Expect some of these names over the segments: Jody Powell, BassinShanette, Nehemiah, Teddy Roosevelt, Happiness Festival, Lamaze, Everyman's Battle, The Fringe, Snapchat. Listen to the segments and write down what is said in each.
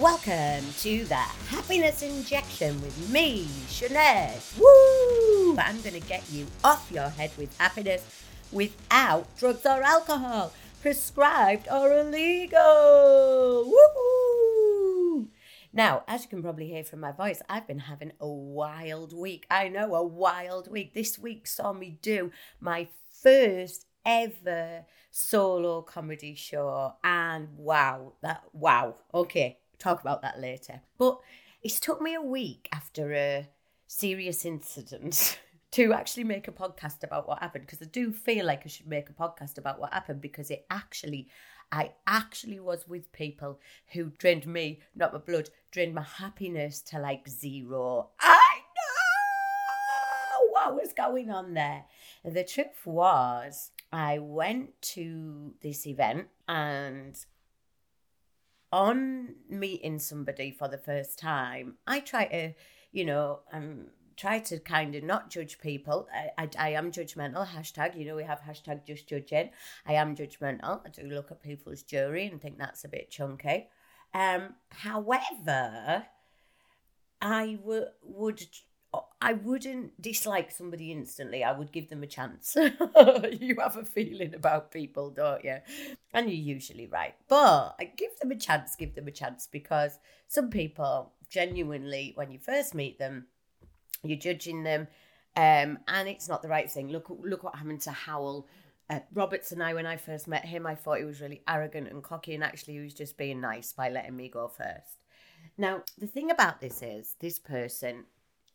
Welcome to the Happiness Injection with me, Shanette. Woo! I'm going to get you off your head with happiness without drugs or alcohol, prescribed or illegal. Woo! Now, as you can probably hear from my voice, I've been having a wild week. I know, a wild week. This week saw me do my first ever solo comedy show, and wow, okay, talk about that later. But it's took me a week after a serious incident to actually make a podcast about what happened, because I do feel like I should make a podcast about what happened, because I actually was with people who drained me, not my blood, drained my happiness to like zero. I know what was going on there. And the truth was, I went to this event and on meeting somebody for the first time, I try to, try to kind of not judge people. I am judgmental, hashtag, we have hashtag just judging. I am judgmental. I do look at people's jewelry and think that's a bit chunky. However, I wouldn't dislike somebody instantly. I would give them a chance. You have a feeling about people, don't you? And you're usually right. But I give them a chance, because some people genuinely, when you first meet them, you're judging them, and it's not the right thing. Look what happened to Howell. Roberts and I, when I first met him, I thought he was really arrogant and cocky, and actually he was just being nice by letting me go first. Now, the thing about this is, this person...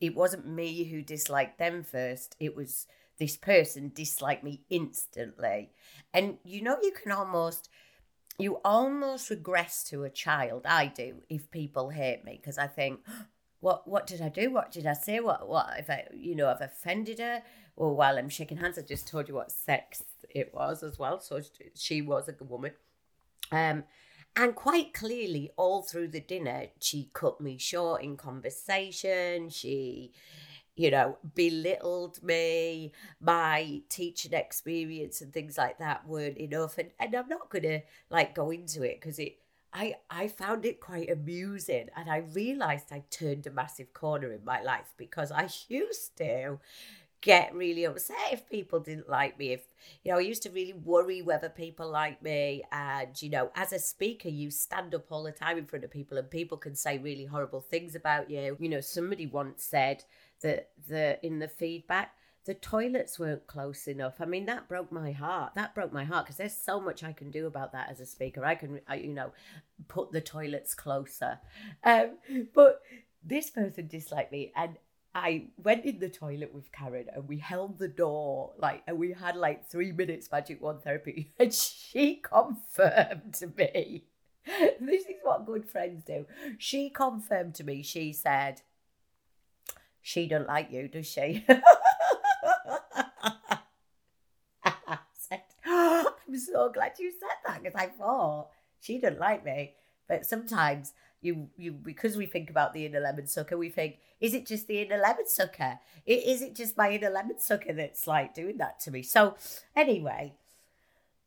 It wasn't me who disliked them first. It was this person disliked me instantly. And you can almost, regress to a child. I do, if people hate me, because I think, what did I do? What did I say? What if I, I've offended her? Or while I'm shaking hands, I just told you what sex it was as well. So she was a good woman. And quite clearly, all through the dinner, she cut me short in conversation. She, belittled me. My teaching experience and things like that weren't enough. And I'm not going to, go into it, because I found it quite amusing. And I realised I turned a massive corner in my life, because I used to get really upset if people didn't like me. If I used to really worry whether people liked me. And as a speaker, you stand up all the time in front of people, and people can say really horrible things about you. Somebody once said that in the feedback, the toilets weren't close enough. I mean, that broke my heart. Because there's so much I can do about that as a speaker. I can put the toilets closer. But this person disliked me, and I went in the toilet with Karen, and we held the door, and we had 3 minutes magic wand therapy, and she confirmed to me, this is what good friends do. She confirmed to me, she said, she don't like you, does she? I said, oh, I'm so glad you said that, because I thought, she don't like me. But sometimes you because we think about the inner lemon sucker, we think, is it just the inner lemon sucker? Is it just my inner lemon sucker that's doing that to me? So anyway,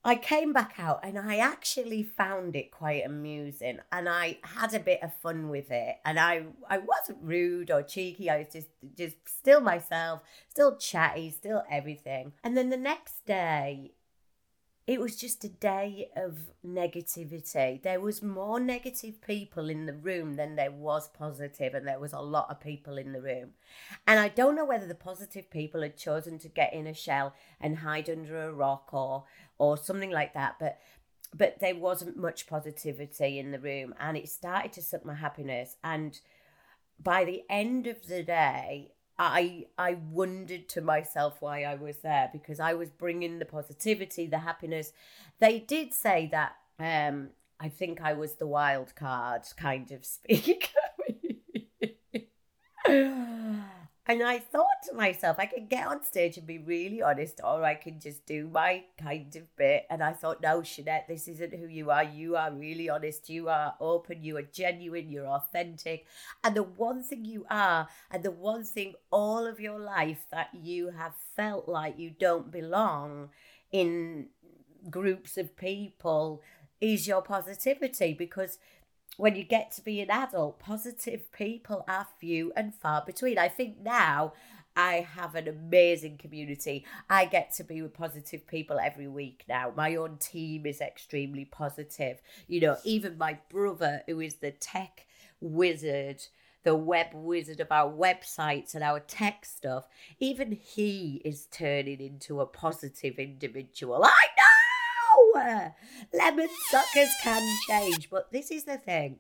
I came back out and I actually found it quite amusing, and I had a bit of fun with it, and I wasn't rude or cheeky. I was just still myself, still chatty, still everything. And then the next day, it was just a day of negativity. There was more negative people in the room than there was positive, and there was a lot of people in the room. And I don't know whether the positive people had chosen to get in a shell and hide under a rock or something like that, but there wasn't much positivity in the room, and it started to suck my happiness. And by the end of the day, I wondered to myself why I was there, because I was bringing the positivity, the happiness. They did say that I think I was the wild card kind of speaker. And I thought to myself, I can get on stage and be really honest, or I can just do my kind of bit. And I thought, no, Shanette, this isn't who you are. You are really honest. You are open. You are genuine. You're authentic. And the one thing you are, and the one thing all of your life that you have felt like you don't belong in groups of people, is your positivity. Because when you get to be an adult, positive people are few and far between. I think now I have an amazing community. I get to be with positive people every week now. My own team is extremely positive. You know, even my brother, who is the tech wizard, the web wizard of our websites and our tech stuff, even he is turning into a positive individual. I know! Lemon suckers can change. But this is the thing.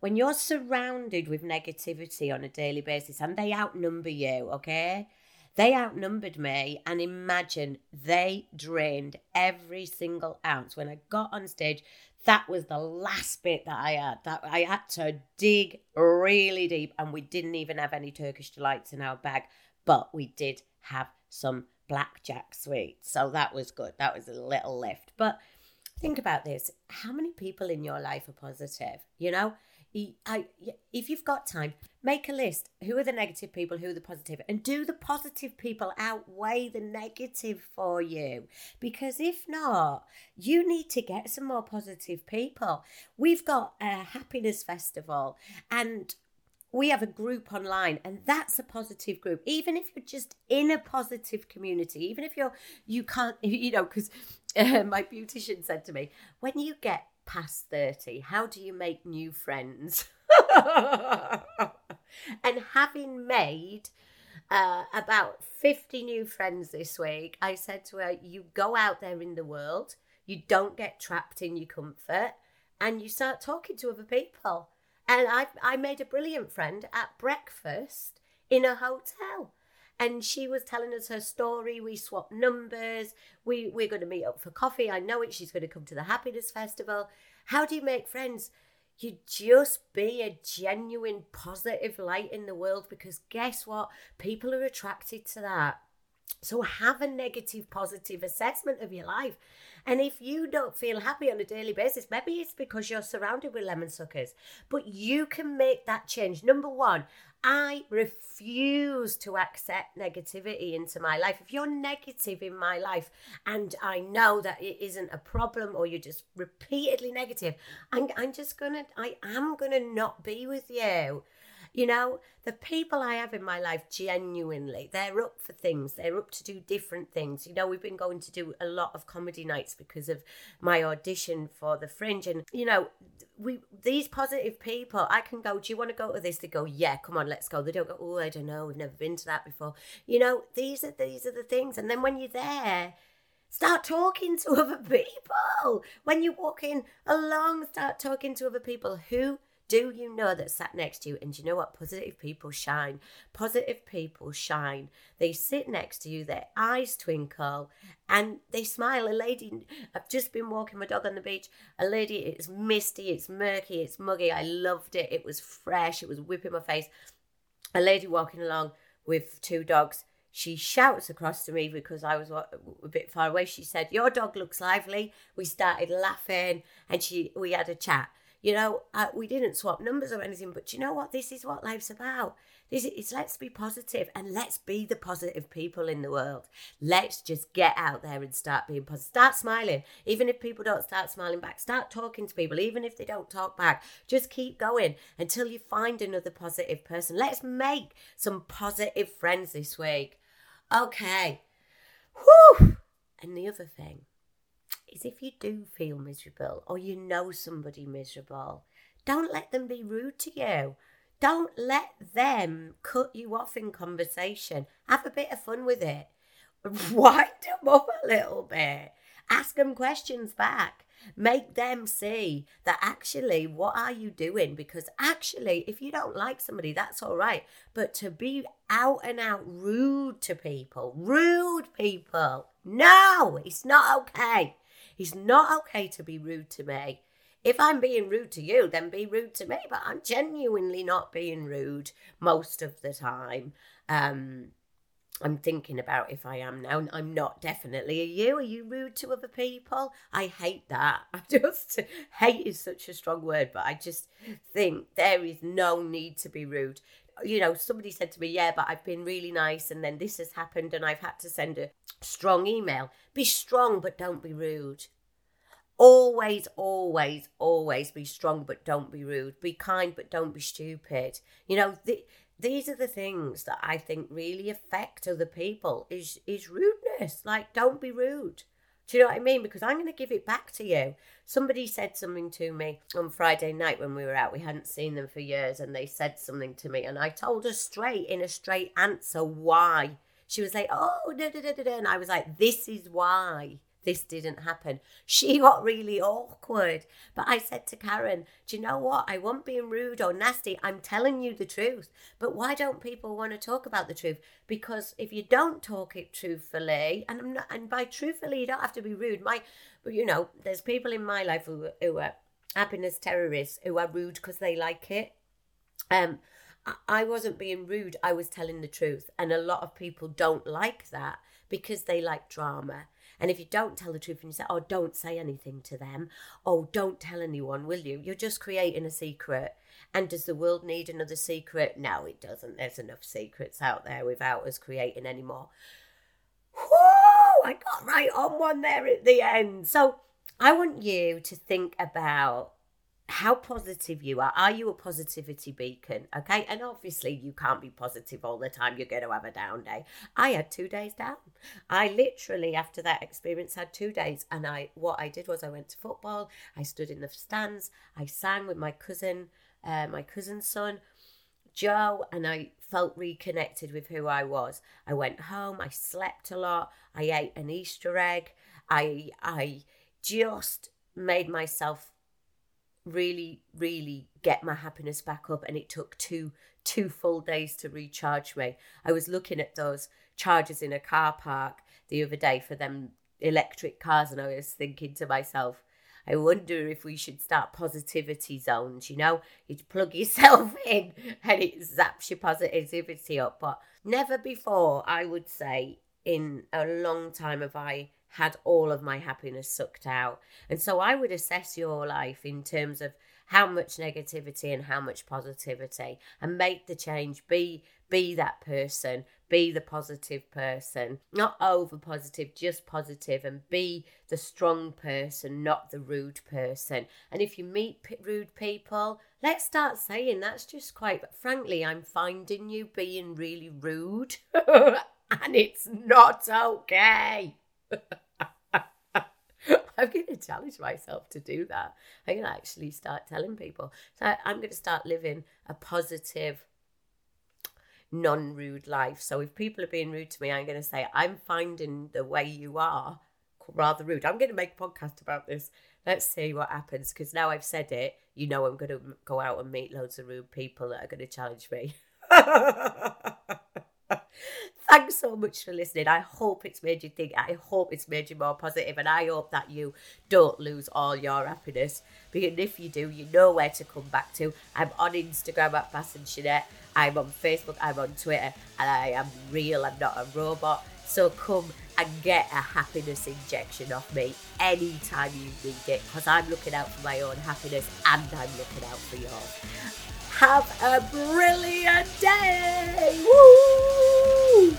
When you're surrounded with negativity on a daily basis, and they outnumber you, okay? They outnumbered me, and imagine they drained every single ounce. When I got on stage, that was the last bit that I had. That I had to dig really deep, and we didn't even have any Turkish delights in our bag, but we did have some blackjack sweets. So that was good. That was a little lift. But think about this. How many people in your life are positive, you know? If you've got time, make a list. Who are the negative people? Who are the positive? And do the positive people outweigh the negative for you? Because if not, you need to get some more positive people. We've got a happiness festival and we have a group online, and that's a positive group. Even if you're just in a positive community, even if you can't, you know, because my beautician said to me, when you get past 30, how do you make new friends? And having made about 50 new friends this week, I said to her, you go out there in the world, you don't get trapped in your comfort, and you start talking to other people. And I made a brilliant friend at breakfast in a hotel. And she was telling us her story. We swapped numbers. We're going to meet up for coffee. I know it. She's going to come to the Happiness Festival. How do you make friends? You just be a genuine positive light in the world, because guess what? People are attracted to that. So have a negative, positive assessment of your life. And if you don't feel happy on a daily basis, maybe it's because you're surrounded with lemon suckers. But you can make that change. Number one, I refuse to accept negativity into my life. If you're negative in my life and I know that it isn't a problem, or you're just repeatedly negative, I am going to not be with you. You know, the people I have in my life, genuinely, they're up for things. They're up to do different things. You know, we've been going to do a lot of comedy nights because of my audition for The Fringe. And, you know, these positive people, I can go, do you want to go to this? They go, yeah, come on, let's go. They don't go, oh, I don't know, we've never been to that before. You know, these are the things. And then when you're there, start talking to other people. When you walk in along, start talking to other people. Who do you know that sat next to you? And you know what? Positive people shine. Positive people shine. They sit next to you, their eyes twinkle, and they smile. A lady, I've just been walking my dog on the beach. A lady, it's misty, it's murky, it's muggy. I loved it. It was fresh. It was whipping my face. A lady walking along with two dogs. She shouts across to me because I was a bit far away. She said, your dog looks lively. We started laughing and we had a chat. You know, we didn't swap numbers or anything, but you know what? This is what life's about. It's let's be positive, and let's be the positive people in the world. Let's just get out there and start being positive. Start smiling. Even if people don't start smiling back, start talking to people. Even if they don't talk back, just keep going until you find another positive person. Let's make some positive friends this week. Okay. Whew. And the other thing is, if you do feel miserable, or you know somebody miserable, don't let them be rude to you. Don't let them cut you off in conversation. Have a bit of fun with it. Wind them up a little bit. Ask them questions back. Make them see that actually, what are you doing? Because actually, if you don't like somebody, that's all right. But to be out and out rude to people, no, it's not okay. It's not okay to be rude to me. If I'm being rude to you, then be rude to me. But I'm genuinely not being rude most of the time. I'm thinking about if I am now. I'm not, definitely. Are you rude to other people? I hate that. Hate is such a strong word, but I just think there is no need to be rude. You know, somebody said to me, yeah, but I've been really nice and then this has happened and I've had to send a strong email. Be strong, but don't be rude. Always, always, always be strong, but don't be rude. Be kind, but don't be stupid. You know, these are the things that I think really affect other people is rudeness. Like, don't be rude. Do you know what I mean? Because I'm going to give it back to you. Somebody said something to me on Friday night when we were out. We hadn't seen them for years, and they said something to me. And I told her straight, in a straight answer, why. She was like, oh, da, da, da, da, da. And I was like, this is why this didn't happen. She got really awkward. But I said to Karen, do you know what? I wasn't being rude or nasty. I'm telling you the truth. But why don't people want to talk about the truth? Because if you don't talk it truthfully, and by truthfully, you don't have to be rude. You know, there's people in my life who are happiness terrorists, who are rude because they like it. I wasn't being rude. I was telling the truth. And a lot of people don't like that because they like drama. And if you don't tell the truth and you say, oh, don't say anything to them. Oh, don't tell anyone, will you? You're just creating a secret. And does the world need another secret? No, it doesn't. There's enough secrets out there without us creating any more. Whoo! I got right on one there at the end. So I want you to think about how positive you are. Are you a positivity beacon? Okay. And obviously you can't be positive all the time. You're going to have a down day. I had 2 days down. I literally, after that experience, had 2 days. And what I did was I went to football. I stood in the stands. I sang with my cousin's son, Joe, and I felt reconnected with who I was. I went home. I slept a lot. I ate an Easter egg. I just made myself really, really get my happiness back up, and it took two full days to recharge me. I was looking at those chargers in a car park the other day for them electric cars, and I was thinking to myself, I wonder if we should start positivity zones, you know? You plug yourself in and it zaps your positivity up. But never before, I would say, in a long time have I had all of my happiness sucked out. And so I would assess your life in terms of how much negativity and how much positivity, and make the change. Be that person. Be the positive person. Not over positive, just positive. And be the strong person, not the rude person. And if you meet rude people, let's start saying, that's just quite, frankly, I'm finding you being really rude and it's not okay. I'm going to challenge myself to do that. I'm going to actually start telling people. So I'm going to start living a positive, non-rude life. So if people are being rude to me, I'm going to say, I'm finding the way you are rather rude. I'm going to make a podcast about this. Let's see what happens, because now I've said it, you know, I'm going to go out and meet loads of rude people that are going to challenge me. Thanks so much for listening. I hope it's made you think. I hope it's made you more positive, and I hope that you don't lose all your happiness. Because if you do, you know where to come back to. I'm on Instagram at BassinShanette. I'm on Facebook. I'm on Twitter. And I am real. I'm not a robot. So come and get a happiness injection off me anytime you need it, because I'm looking out for my own happiness and I'm looking out for yours. Have a brilliant day. Woo!